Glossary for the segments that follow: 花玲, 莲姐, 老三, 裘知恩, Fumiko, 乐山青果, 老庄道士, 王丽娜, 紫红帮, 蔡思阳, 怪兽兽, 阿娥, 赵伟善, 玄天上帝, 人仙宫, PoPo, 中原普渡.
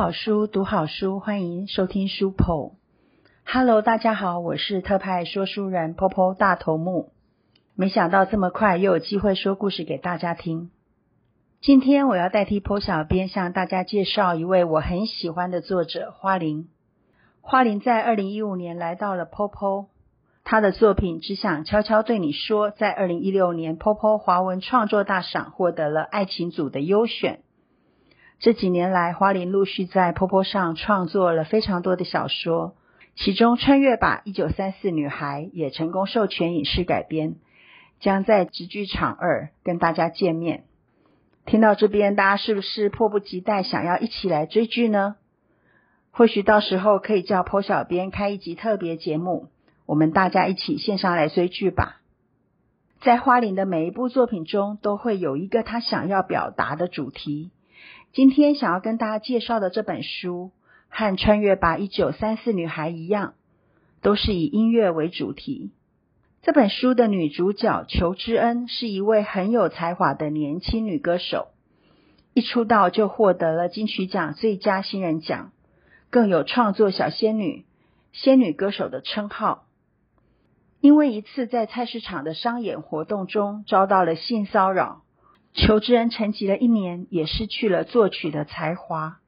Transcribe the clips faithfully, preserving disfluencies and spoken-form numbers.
好书，读好书，欢迎收听书 Po。Hello， 大家好，我是特派说书人 PoPo 大头目。没想到这么快又有机会说故事给大家听。今天我要代替 Po 小编向大家介绍一位我很喜欢的作者花玲。花玲在二零一五年来到了 PoPo， 她的作品《只想悄悄对你说》在二零一六年 PoPo 华文创作大赏获得了爱情组的优选。这几年来，花玲陆续在 PoPo 上创作了非常多的小说，其中《穿越吧一九三四女孩》也成功授权影视改编，将在直剧场二跟大家见面。听到这边，大家是不是迫不及待想要一起来追剧呢？或许到时候可以叫 Po 小编开一集特别节目，我们大家一起线上来追剧吧。在花玲的每一部作品中，都会有一个她想要表达的主题。今天想要跟大家介绍的这本书和《穿越吧一九三四女孩》一样，都是以音乐为主题。这本书的女主角裘知恩是一位很有才华的年轻女歌手，一出道就获得了金曲奖最佳新人奖，更有创作小仙女、仙女歌手的称号。因为一次在菜市场的商演活动中遭到了性骚扰，裘知恩沉寂了一年，也失去了作曲的才华。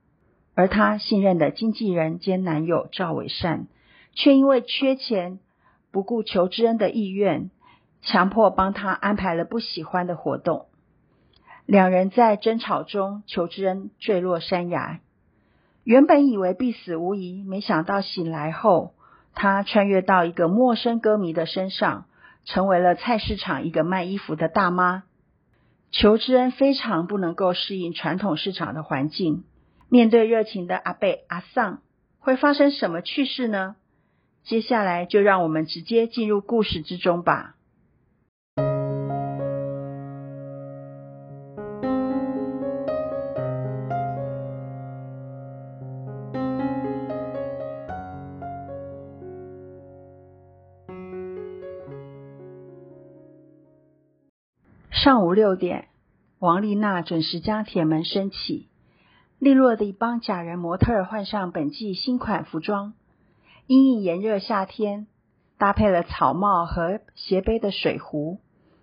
而他信任的经纪人兼男友赵伟善，却因为缺钱，不顾裘知恩的意愿，强迫帮他安排了不喜欢的活动。两人在争吵中，裘知恩坠落山崖。原本以为必死无疑，没想到醒来后，他穿越到一个陌生歌迷的身上，成为了菜市场一个卖衣服的大妈。裘知恩非常不能够适应传统市场的环境，面对热情的阿伯阿桑，会发生什么趣事呢？接下来就让我们直接进入故事之中吧。上午六点，王丽娜准时将铁门升起，利落地帮假人模特换上本季新款服装。因应炎热夏天，搭配了草帽和斜背的水壶，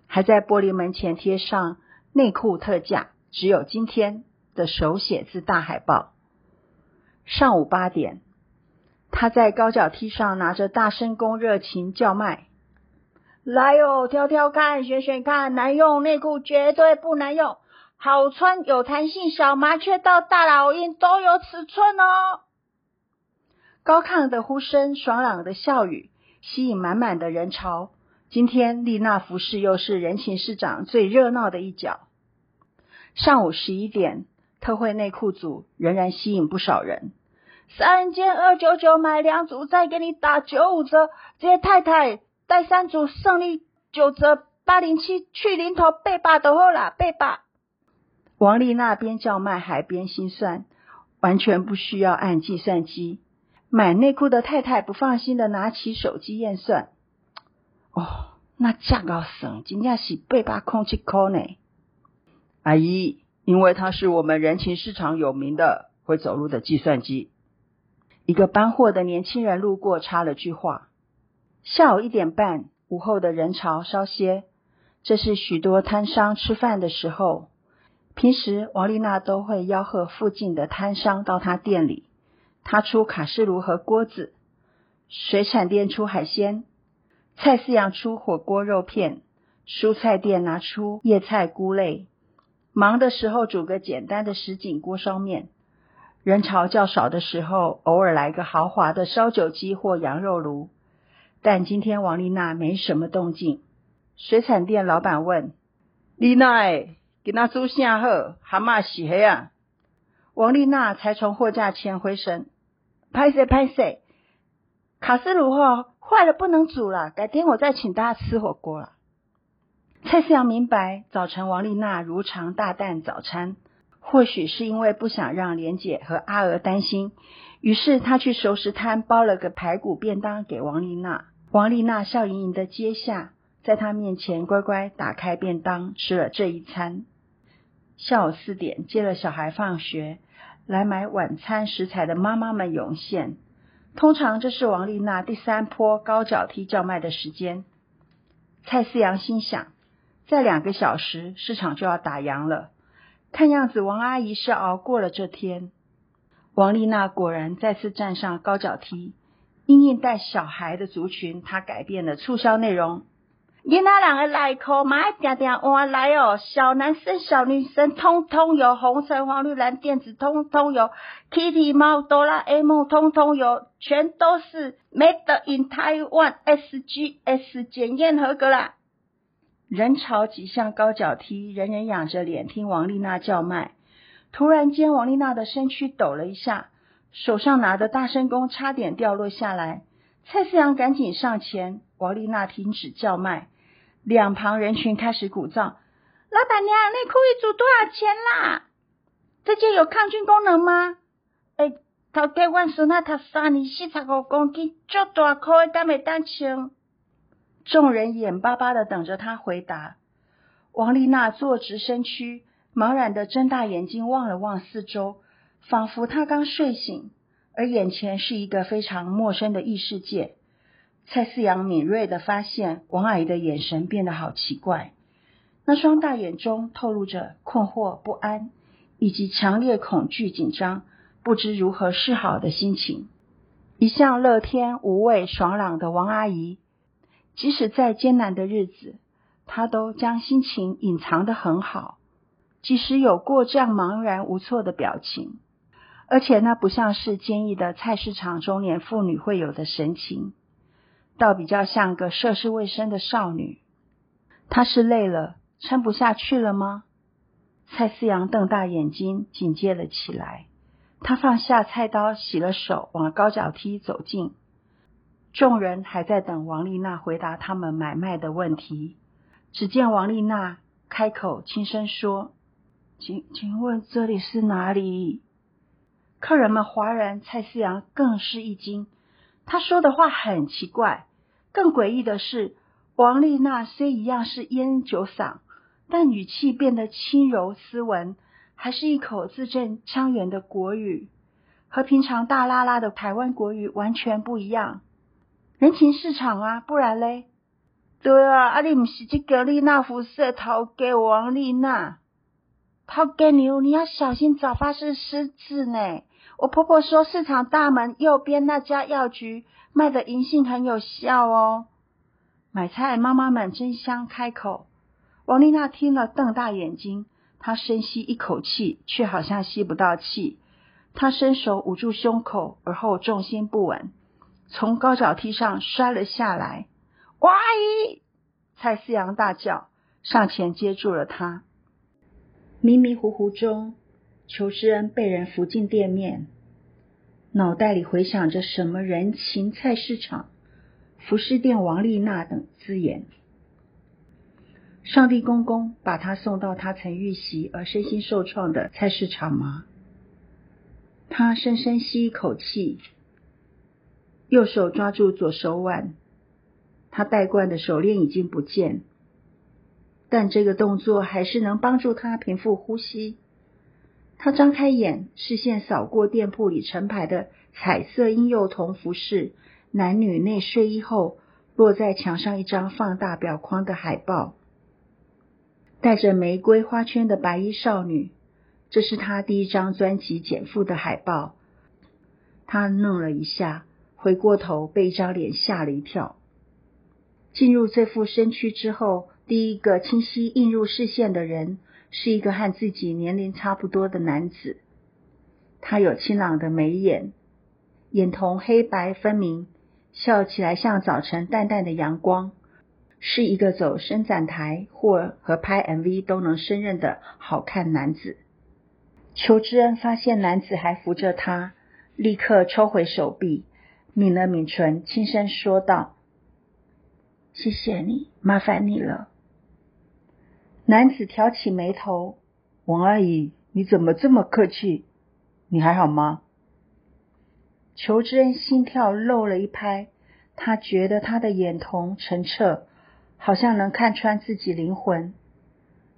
还在玻璃门前贴上内裤特价，只有今天的手写字大海报。上午八点，她在高脚梯上拿着大声公热情叫卖。来哦，挑挑看，选选看，男用内裤绝对不难用，好穿有弹性，小麻雀到大老鹰都有尺寸哦。高亢的呼声，爽朗的笑语，吸引满满的人潮。今天丽娜服饰又是人情市长最热闹的一角。上午十一点，特惠内裤组仍然吸引不少人。三件二九九买两组，再给你打九五折，这些太太。带三组胜利九折八零七，去零头背吧就好啦，背吧。王丽娜边叫卖还边心算，完全不需要按计算机。买内裤的太太不放心的拿起手机验算，哦，那价高省，真的是背吧空气扣呢。阿姨，因为她是我们人情市场有名的会走路的计算机。一个搬货的年轻人路过，插了句话。下午一点半，午后的人潮稍歇，这是许多摊商吃饭的时候。平时王丽娜都会吆喝附近的摊商到她店里，她出卡式炉和锅子，水产店出海鲜，菜市场出火锅肉片，蔬菜店拿出叶菜菇类。忙的时候煮个简单的什锦锅烧面，人潮较少的时候偶尔来个豪华的烧酒鸡或羊肉炉。但今天王丽娜没什么动静。水产店老板问：“丽娜，今仔煮啥好？蛤蟆是黑啊？”王丽娜才从货架前回神：“拍谁拍谁，卡式炉哦坏了，不能煮了，改天我再请大家吃火锅了。”蔡思阳明白，早晨王丽娜如常大啖早餐，或许是因为不想让莲姐和阿娥担心，于是他去熟食摊包了个排骨便当给王丽娜。王丽娜笑盈盈的接下，在她面前乖乖打开便当吃了这一餐。下午四点，接了小孩放学，来买晚餐食材的妈妈们涌现。通常这是王丽娜第三波高脚踢叫卖的时间。蔡思阳心想，再两个小时市场就要打烊了，看样子王阿姨是熬过了这天。王丽娜果然再次站上高脚踢，因应带小孩的族群，她改变了促销内容。囡仔人的内裤嘛爱定定换来哦，小男生、小女生通通有，红橙黄绿蓝靛紫通通有 ，Kitty 猫、哆啦 A 梦通通有，全都是 Made in Taiwan S G S 检验合格啦！人潮挤向高脚梯，人人仰着脸听王丽娜叫卖。突然间，王丽娜的身躯抖了一下，手上拿的大声公差点掉落下来。蔡思阳赶紧上前，王丽娜停止叫卖。两旁人群开始鼓噪，老板娘，内裤一组多少钱啦？这件有抗菌功能吗？诶，头家我孙仔读三年四十五公斤，足大块的，当袂当穿？众人眼巴巴的等着他回答。王丽娜坐直身躯，茫然的睁大眼睛望了望四周，仿佛她刚睡醒，而眼前是一个非常陌生的异世界。蔡思阳敏锐地发现王阿姨的眼神变得好奇怪，那双大眼中透露着困惑、不安，以及强烈恐惧、紧张、不知如何是好的心情。一向乐天、无畏、爽朗的王阿姨，即使在艰难的日子，她都将心情隐藏得很好，即使有过这样茫然无措的表情，而且那不像是坚毅的菜市场中年妇女会有的神情，倒比较像个涉世未深的少女。她是累了，撑不下去了吗？蔡思阳瞪大眼睛，警戒了起来。他放下菜刀，洗了手，往高脚梯走近。众人还在等王丽娜回答他们买卖的问题。只见王丽娜开口轻声说：“请请问这里是哪里？”客人们哗然，蔡思阳更是一惊。他说的话很奇怪。更诡异的是，王丽娜虽一样是烟酒嗓，但语气变得轻柔斯文，还是一口字正腔圆的国语，和平常大拉拉的台湾国语完全不一样。人情市场啊，不然嘞？对啊，啊你不是这个丽娜服饰头家王丽娜？头家牛，你要小心，早发是狮子呢。我婆婆说市场大门右边那家药局卖的银杏很有效哦。买菜妈妈们争相开口。王丽娜听了瞪大眼睛，她深吸一口气，却好像吸不到气。她伸手捂住胸口，而后重心不稳，从高脚梯上摔了下来。王阿姨！蔡思阳大叫，上前接住了她。迷迷糊糊中，裘之恩被人扶进店面，脑袋里回想着什么人情菜市场、服饰店王丽娜等字眼。上帝公公把他送到他曾遇袭而身心受创的菜市场吗？他深深吸一口气，右手抓住左手腕，他戴冠的手链已经不见，但这个动作还是能帮助他平复呼吸。他张开眼，视线扫过店铺里成排的彩色婴幼童服饰、男女内睡衣后，落在墙上一张放大表框的海报。带着玫瑰花圈的白衣少女，这是她第一张专辑减负的海报。她愣了一下，回过头被一张脸吓了一跳。进入这副身躯之后，第一个清晰映入视线的人是一个和自己年龄差不多的男子，他有清朗的眉眼，眼瞳黑白分明，笑起来像早晨淡淡的阳光，是一个走伸展台或和拍 M V 都能胜任的好看男子。裘之恩发现男子还扶着他，立刻抽回手臂，抿了抿唇，轻声说道：“谢谢你，麻烦你了。”男子挑起眉头：“王阿姨，你怎么这么客气？你还好吗？”裘之恩心跳漏了一拍，他觉得他的眼瞳澄澈，好像能看穿自己灵魂。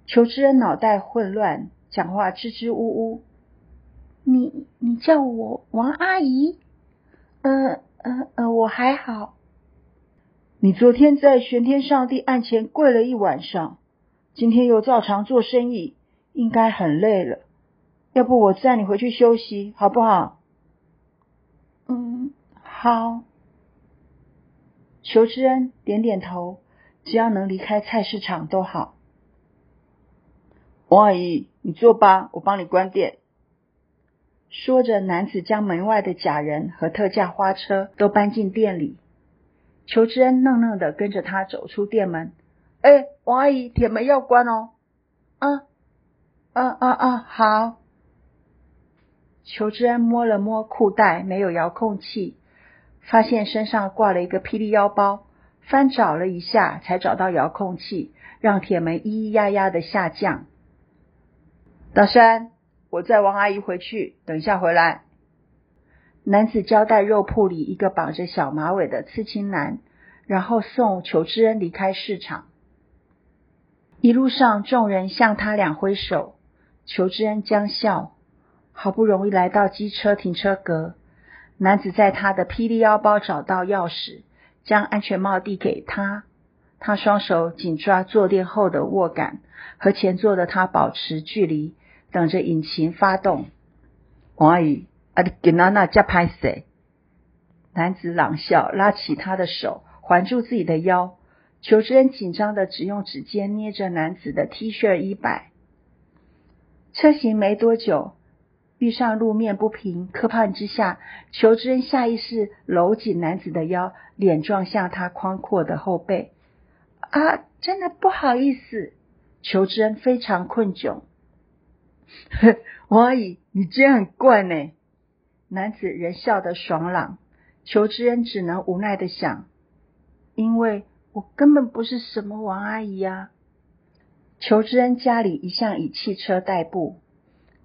裘之恩脑袋混乱，讲话支支吾吾。你你叫我王阿姨？呃呃呃，我还好。你昨天在玄天上帝案前跪了一晚上，今天又照常做生意，应该很累了。要不我载你回去休息，好不好？嗯，好。裘之恩点点头，只要能离开菜市场都好。王阿姨，你坐吧，我帮你关店。说着，男子将门外的假人和特价花车都搬进店里。裘之恩愣愣的跟着他走出店门。哎，王阿姨，铁门要关哦。啊啊啊啊，好。裘之恩摸了摸裤带，没有遥控器，发现身上挂了一个霹雳腰包，翻找了一下才找到遥控器，让铁门咿咿呀呀的下降。老三，我载王阿姨回去，等一下回来。男子交代肉铺里一个绑着小马尾的刺青男，然后送裘之恩离开市场。一路上众人向他俩挥手，裘之恩僵笑，好不容易来到机车停车格，男子在他的霹雳腰包找到钥匙，将安全帽递给他。他双手紧抓坐垫后的握杆，和前座的他保持距离，等着引擎发动。王阿姨，啊，你今天哪这么抱歉？男子朗笑，拉起他的手，环住自己的腰。裘之恩紧张的只用指尖捏着男子的 T 恤衣摆。车行没多久，遇上路面不平，磕绊之下，裘之恩下意识搂紧男子的腰，脸撞向他宽阔的后背。啊，真的不好意思。裘之恩非常困窘。王阿姨，你这样很怪呢。男子仍笑得爽朗，裘之恩只能无奈的想，因为我根本不是什么王阿姨啊。裘之恩家里一向以汽车代步，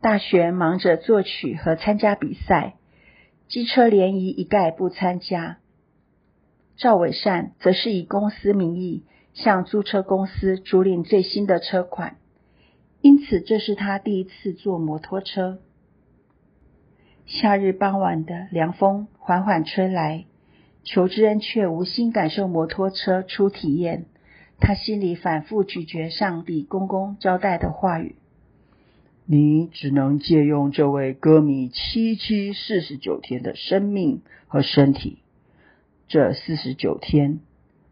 大学忙着作曲和参加比赛，机车联谊一概不参加。赵伟善则是以公司名义向租车公司租赁最新的车款，因此这是他第一次坐摩托车。夏日傍晚的凉风缓缓吹来，裘之恩却无心感受摩托车初体验，他心里反复咀嚼上帝公公交代的话语。你只能借用这位歌迷七七四十九天的生命和身体。这四十九天，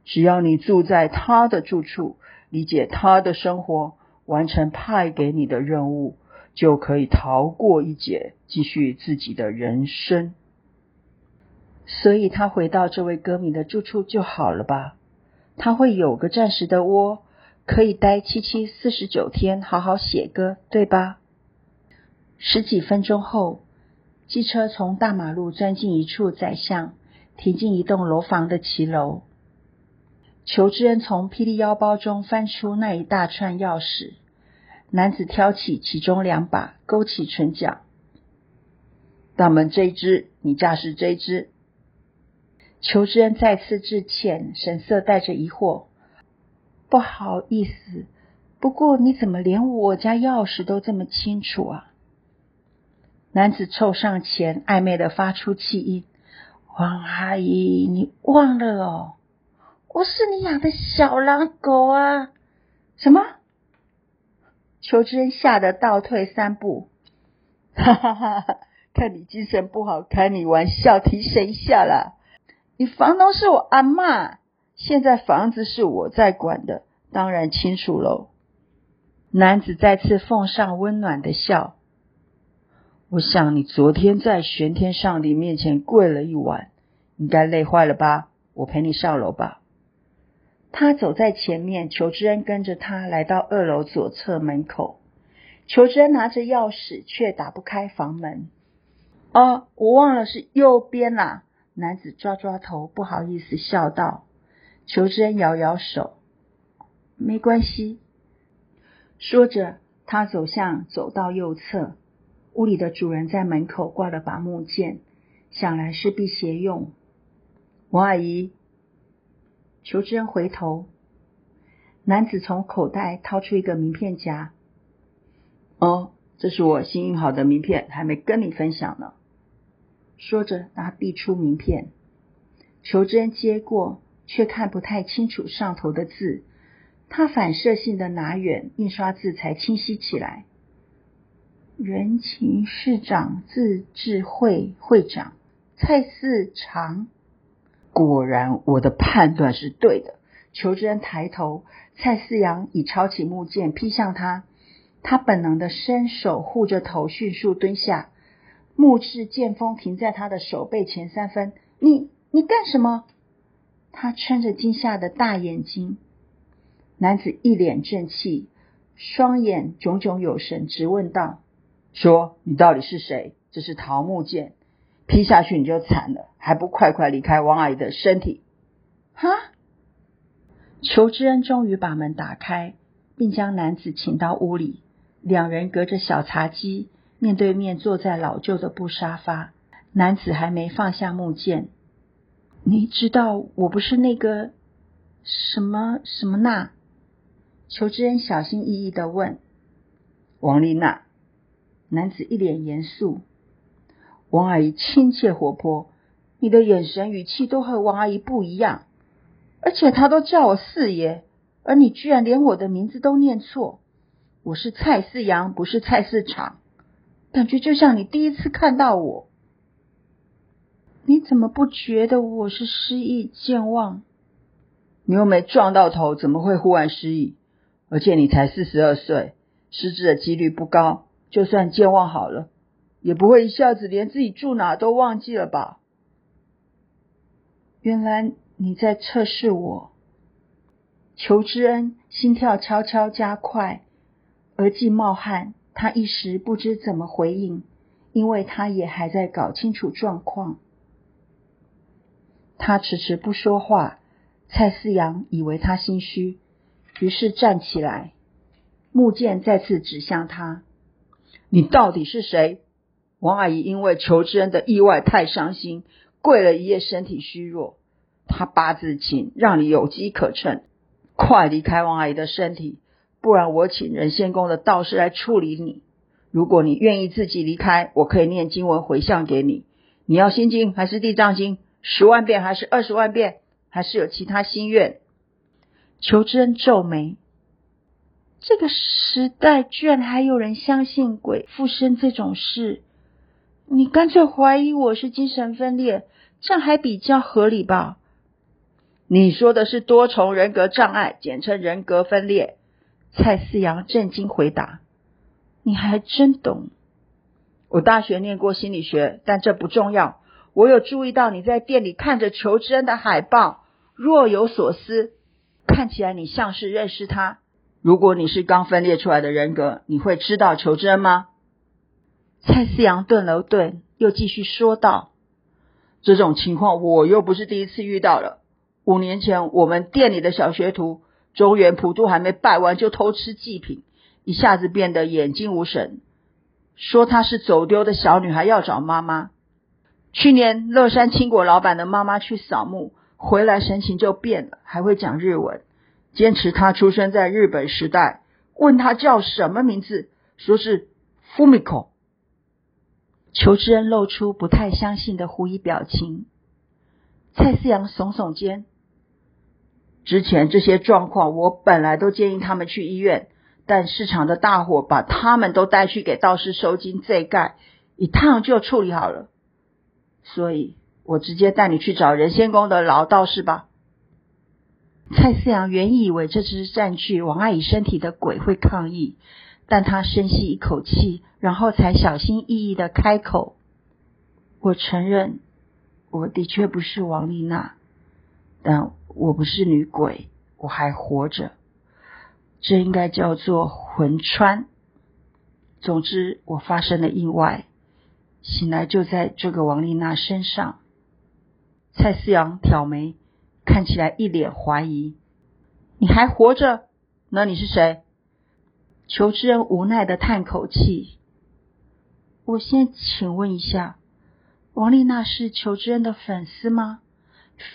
只要你住在他的住处，理解他的生活，完成派给你的任务，就可以逃过一劫，继续自己的人生。所以他回到这位歌迷的住处就好了吧？他会有个暂时的窝，可以待七七四十九天，好好写歌，对吧？十几分钟后，机车从大马路钻进一处窄巷，停进一栋楼房的骑楼。裘之恩从霹雳腰包中翻出那一大串钥匙，男子挑起其中两把，勾起唇角。大门这一只，你驾驶这一只。裘之恩再次致歉，神色带着疑惑。不好意思，不过你怎么连我家钥匙都这么清楚啊？男子凑上前，暧昧的发出气音。王阿姨，你忘了哦，我是你养的小狼狗啊。什么？裘之恩吓得倒退三步。哈哈哈哈，看你精神不好，开你玩笑，提神一下啦。你房东是我阿嬷，现在房子是我在管的，当然清楚喽。男子再次奉上温暖的笑。我想你昨天在玄天上帝面前跪了一晚，应该累坏了吧？我陪你上楼吧。他走在前面，裘之恩跟着他来到二楼左侧门口。裘之恩拿着钥匙，却打不开房门。哦，我忘了是右边啦。男子抓抓头，不好意思笑道。裘之恩摇摇手，没关系。说着，他走向走到右侧，屋里的主人在门口挂了把木剑，想来是辟邪用。王阿姨，裘之恩回头，男子从口袋掏出一个名片夹。哦，这是我新印好的名片，还没跟你分享呢。说着，他递出名片，裘之恩接过，却看不太清楚上头的字，他反射性的拿远，印刷字才清晰起来。人情市长自治会会长蔡四长。果然我的判断是对的。裘之恩抬头，蔡四阳已抄起木剑劈向他，他本能的伸手护着头，迅速蹲下，木质剑锋停在他的手背前三分。你你干什么？他撑着惊吓的大眼睛。男子一脸正气，双眼炯炯有神，直问道：说你到底是谁？这是桃木剑，劈下去你就惨了，还不快快离开王阿姨的身体。哈！裘之恩终于把门打开，并将男子请到屋里，两人隔着小茶几面对面坐在老旧的布沙发。男子还没放下木剑。你知道我不是那个什么什么娜？裘之恩小心翼翼地问。王丽娜。男子一脸严肃。王阿姨亲切活泼，你的眼神语气都和王阿姨不一样，而且她都叫我四爷，而你居然连我的名字都念错。我是蔡四阳，不是菜市场，感觉就像你第一次看到我。你怎么不觉得我是失忆健忘？你又没撞到头，怎么会忽然失忆？而且你才四十二岁，失智的几率不高，就算健忘好了，也不会一下子连自己住哪都忘记了吧？原来你在测试我。裘之恩心跳悄悄加快，额际冒汗，他一时不知怎么回应，因为他也还在搞清楚状况。他迟迟不说话，蔡思阳以为他心虚，于是站起来，木剑再次指向他。你到底是谁？王阿姨因为裘之恩的意外太伤心，跪了一夜，身体虚弱。她八字轻，让你有机可乘。快离开王阿姨的身体，不然我请人仙宫的道士来处理你。如果你愿意自己离开，我可以念经文回向给你。你要心经还是地藏经？十万遍还是二十万遍？还是有其他心愿？裘之恩皱眉。这个时代居然还有人相信鬼附身这种事，你干脆怀疑我是精神分裂，这样还比较合理吧？你说的是多重人格障碍，简称人格分裂。蔡思阳震惊回答。你还真懂。我大学念过心理学，但这不重要。我有注意到你在店里看着裘之恩的海报，若有所思，看起来你像是认识他。如果你是刚分裂出来的人格，你会知道裘之恩吗？蔡思阳顿了顿，又继续说道：这种情况我又不是第一次遇到了。五年前我们店里的小学徒，中原普渡还没拜完就偷吃祭品，一下子变得眼睛无神，说她是走丢的小女孩，要找妈妈。去年乐山青果老板的妈妈去扫墓，回来神情就变了，还会讲日文，坚持他出生在日本时代，问他叫什么名字，说是 Fumiko。 裘之恩露出不太相信的狐疑表情。蔡思阳耸耸肩。之前这些状况我本来都建议他们去医院，但市场的大伙把他们都带去给道士收金这一盖，一趟就处理好了，所以我直接带你去找人仙宫的老道士吧。蔡思阳原以为这只占据王阿姨身体的鬼会抗议，但他深吸一口气，然后才小心翼翼地开口。我承认，我的确不是王丽娜，但我不是女鬼，我还活着。这应该叫做魂穿。总之，我发生了意外，醒来就在这个王丽娜身上。蔡思阳挑眉，看起来一脸怀疑。你还活着？那你是谁？裘之恩无奈的叹口气。我先请问一下，王丽娜是裘之恩的粉丝吗？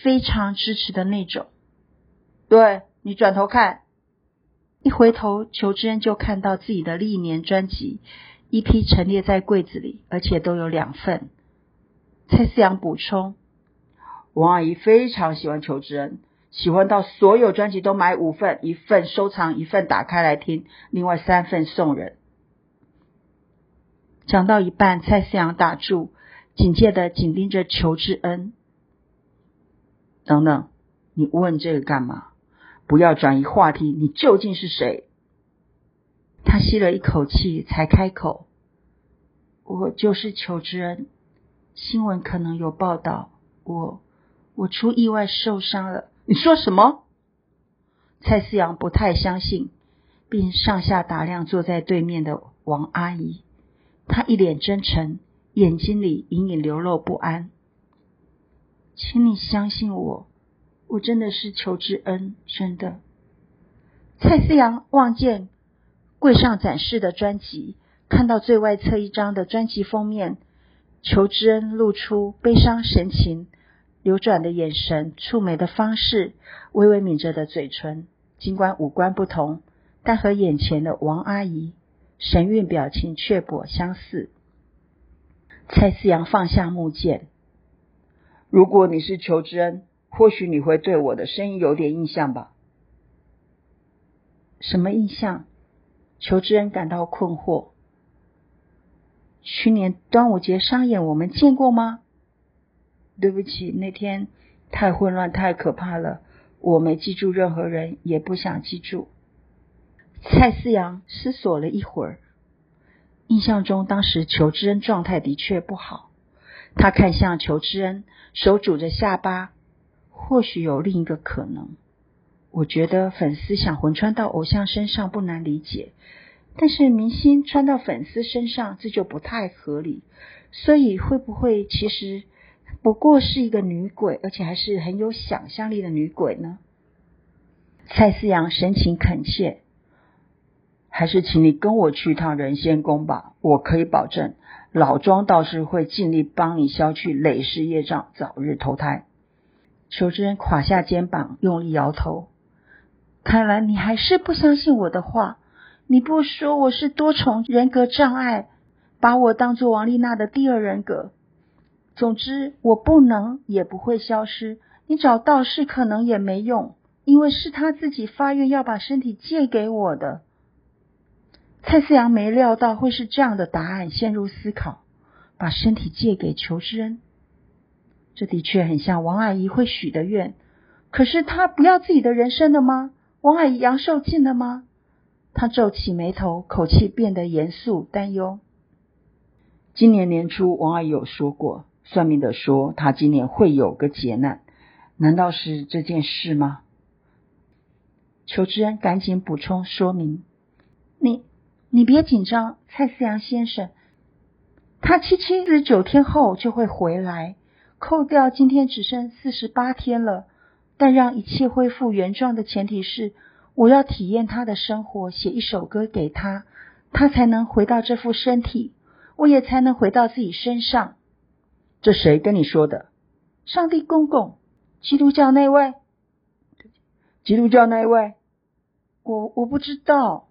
非常支持的那种。对，你转头看。一回头，裘之恩就看到自己的历年专辑一批陈列在柜子里，而且都有两份。蔡思阳补充，王阿姨非常喜欢裘之恩，喜欢到所有专辑都买五份，一份收藏，一份打开来听，另外三份送人。讲到一半，蔡思阳打住，警戒的紧盯着裘之恩。等等，你问这个干嘛？不要转移话题，你究竟是谁？他吸了一口气才开口，我就是裘之恩，新闻可能有报道，我我出意外受伤了。你说什么？蔡思阳不太相信，并上下打量坐在对面的王阿姨，她一脸真诚，眼睛里隐隐流露不安。请你相信我，我真的是裘之恩，真的。蔡思阳望见柜上展示的专辑，看到最外侧一张的专辑封面，裘之恩露出悲伤神情，流转的眼神，蹙眉的方式，微微抿着的嘴唇，尽管五官不同，但和眼前的王阿姨神韵表情却颇相似。蔡思阳放下木剑，如果你是裘之恩，或许你会对我的声音有点印象吧？什么印象？裘之恩感到困惑。去年端午节商演我们见过吗？对不起，那天太混乱太可怕了，我没记住任何人，也不想记住。蔡思阳思索了一会儿，印象中当时裘之恩状态的确不好。他看向裘之恩，手拄着下巴，或许有另一个可能。我觉得粉丝想魂穿到偶像身上不难理解，但是明星穿到粉丝身上，这就不太合理。所以会不会其实不过是一个女鬼，而且还是很有想象力的女鬼呢？蔡思阳神情恳切，还是请你跟我去趟人仙宫吧，我可以保证老庄道士会尽力帮你消去累世业障，早日投胎。裘之恩垮下肩膀，用力摇头。看来你还是不相信我的话，你不说我是多重人格障碍，把我当作王丽娜的第二人格。总之我不能也不会消失，你找道士可能也没用，因为是他自己发愿要把身体借给我的。蔡思阳没料到会是这样的答案，陷入思考，把身体借给裘之恩。这的确很像王阿姨会许的愿，可是她不要自己的人生了吗？王阿姨阳寿尽了吗？他皱起眉头，口气变得严肃担忧。今年年初王阿姨有说过，算命的说她今年会有个劫难，难道是这件事吗？裘之恩赶紧补充说明，你你别紧张，蔡思阳先生，他七七十九天后就会回来，扣掉今天只剩四十八天了，但让一切恢复原状的前提是我要体验他的生活，写一首歌给他，他才能回到这副身体，我也才能回到自己身上。这谁跟你说的？上帝公公，基督教那位。基督教那位？我我不知道。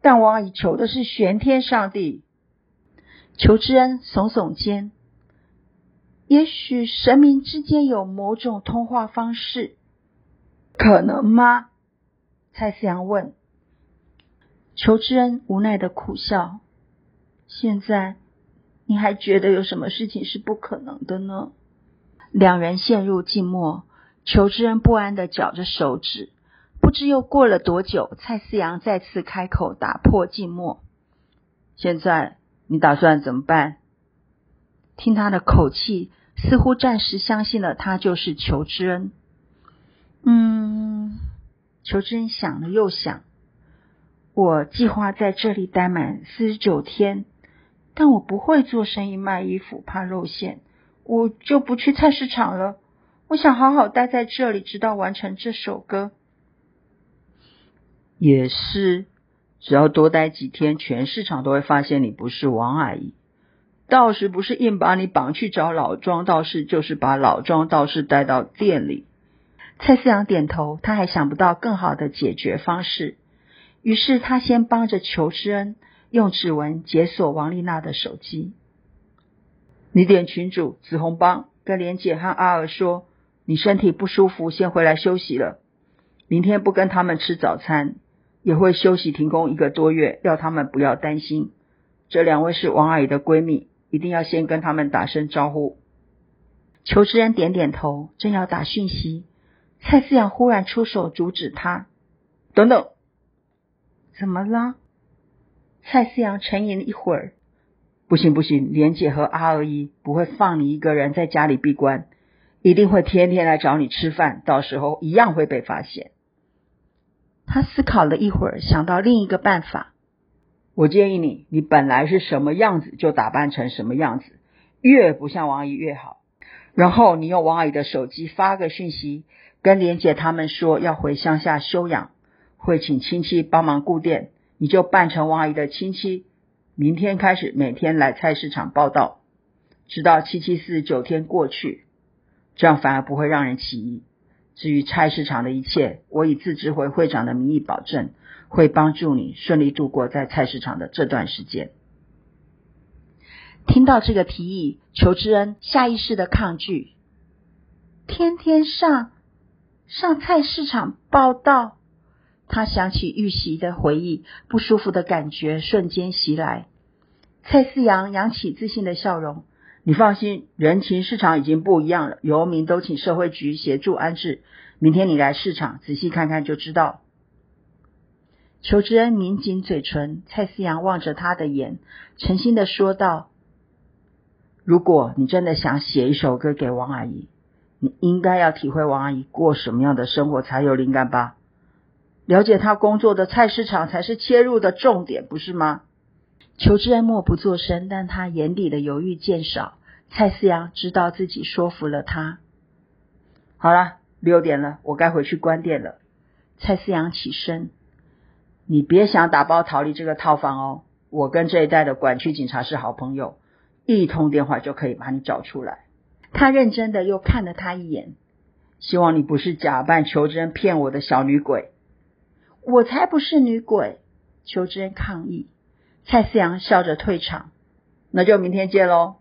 但王阿姨求的是玄天上帝。裘之恩耸耸肩，也许神明之间有某种通话方式。可能吗？蔡思阳问。裘之恩无奈的苦笑，现在你还觉得有什么事情是不可能的呢？两人陷入静默，裘之恩不安的绞着手指。不知又过了多久，蔡思阳再次开口打破静默，现在你打算怎么办？听他的口气，似乎暂时相信了他就是裘之恩。嗯，裘之恩想了又想，我计划在这里待满四十九天，但我不会做生意卖衣服，怕露馅，我就不去菜市场了，我想好好待在这里，直到完成这首歌。也是，只要多待几天，全市场都会发现你不是王阿姨。道士不是硬把你绑去找老庄道士，就是把老庄道士带到店里。蔡思阳点头，他还想不到更好的解决方式。于是他先帮着裘之恩用指纹解锁王丽娜的手机。你点群主紫红帮跟莲姐和阿尔说，你身体不舒服，先回来休息了。明天不跟他们吃早餐，也会休息停工一个多月，要他们不要担心。这两位是王阿姨的闺蜜，一定要先跟他们打声招呼。裘之恩点点头，正要打讯息，蔡思阳忽然出手阻止他。等等，怎么啦？蔡思阳沉吟一会儿，不行不行，莲姐和阿二姨不会放你一个人在家里闭关，一定会天天来找你吃饭，到时候一样会被发现。他思考了一会儿，想到另一个办法。我建议你，你本来是什么样子就打扮成什么样子，越不像王阿姨越好。然后你用王阿姨的手机发个讯息，跟莲姐他们说要回乡下休养，会请亲戚帮忙顾店，你就扮成王阿姨的亲戚，明天开始每天来菜市场报道，直到七七四十九天过去，这样反而不会让人起疑。至于菜市场的一切，我以自治会会长的名义保证，会帮助你顺利度过在菜市场的这段时间。听到这个提议，裘之恩下意识的抗拒。天天上上菜市场报道，他想起遇袭的回忆，不舒服的感觉瞬间袭来。蔡思阳扬起自信的笑容，你放心，人情市场已经不一样了，游民都请社会局协助安置，明天你来市场仔细看看就知道。裘之恩抿紧嘴唇，蔡思阳望着他的眼，诚心的说道，如果你真的想写一首歌给王阿姨，你应该要体会王阿姨过什么样的生活才有灵感吧，了解她工作的菜市场才是切入的重点，不是吗？裘之恩默不作声，但他眼底的犹豫渐少，蔡思阳知道自己说服了他。好啦，六点了，我该回去关店了。蔡思阳起身，你别想打包逃离这个套房哦，我跟这一带的管区警察是好朋友，一通电话就可以把你找出来。他认真的又看了他一眼，希望你不是假扮裘之恩骗我的小女鬼。我才不是女鬼，裘之恩抗议。蔡思阳笑着退场，那就明天见咯。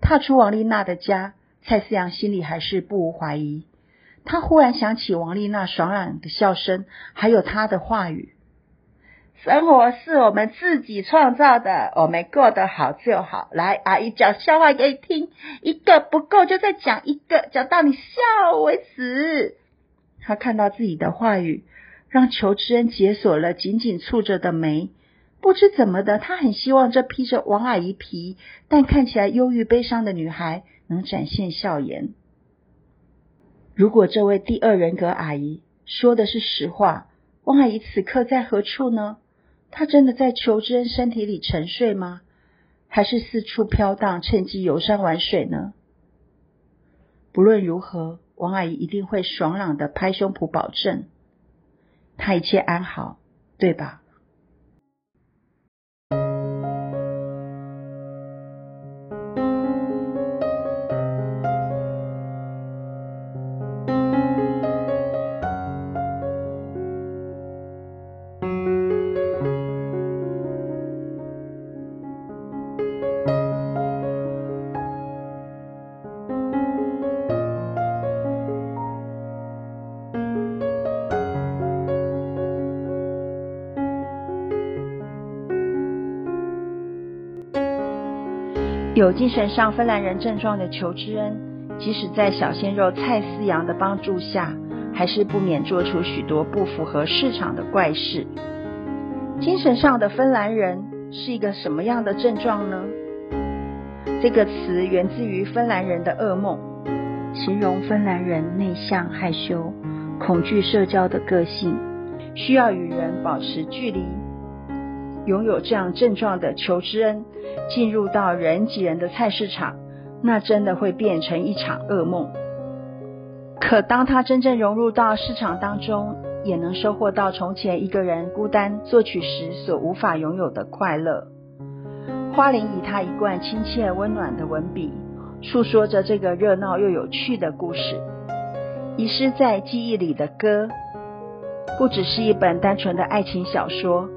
踏出王丽娜的家，蔡思阳心里还是不无怀疑。他忽然想起王丽娜爽朗的笑声，还有她的话语，生活是我们自己创造的，我们过得好就好。来，阿姨讲笑话给你听，一个不够就再讲一个，讲到你笑为止。他看到自己的话语，让裘之恩解锁了紧紧蹙着的眉。不知怎么的，他很希望这披着王阿姨皮，但看起来忧郁悲伤的女孩能展现笑颜。如果这位第二人格阿姨说的是实话，王阿姨此刻在何处呢？她真的在裘之恩身体里沉睡吗？还是四处飘荡，趁机游山玩水呢？不论如何，王阿姨一定会爽朗的拍胸脯保证，她一切安好，对吧？有精神上芬兰人症状的裘之恩，即使在小鲜肉蔡思阳的帮助下，还是不免做出许多不符合市场的怪事。精神上的芬兰人是一个什么样的症状呢？这个词源自于芬兰人的噩梦，形容芬兰人内向、害羞、恐惧社交的个性，需要与人保持距离。拥有这样症状的裘之恩进入到人挤人的菜市场，那真的会变成一场噩梦。可当他真正融入到市场当中，也能收获到从前一个人孤单作曲时所无法拥有的快乐。花玲以他一贯亲切温暖的文笔，诉说着这个热闹又有趣的故事。遗失在记忆里的歌，不只是一本单纯的爱情小说，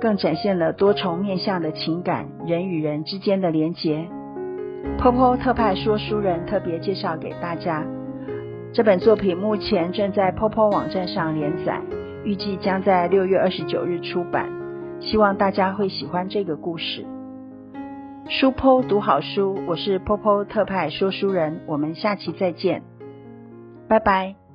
更展现了多重面向的情感，人与人之间的连结。PoPo特派说书人特别介绍给大家，这本作品目前正在 PoPo 网站上连载，预计将在六月二十九日出版，希望大家会喜欢这个故事。书PoPo读好书，我是PoPo特派说书人，我们下期再见，拜拜。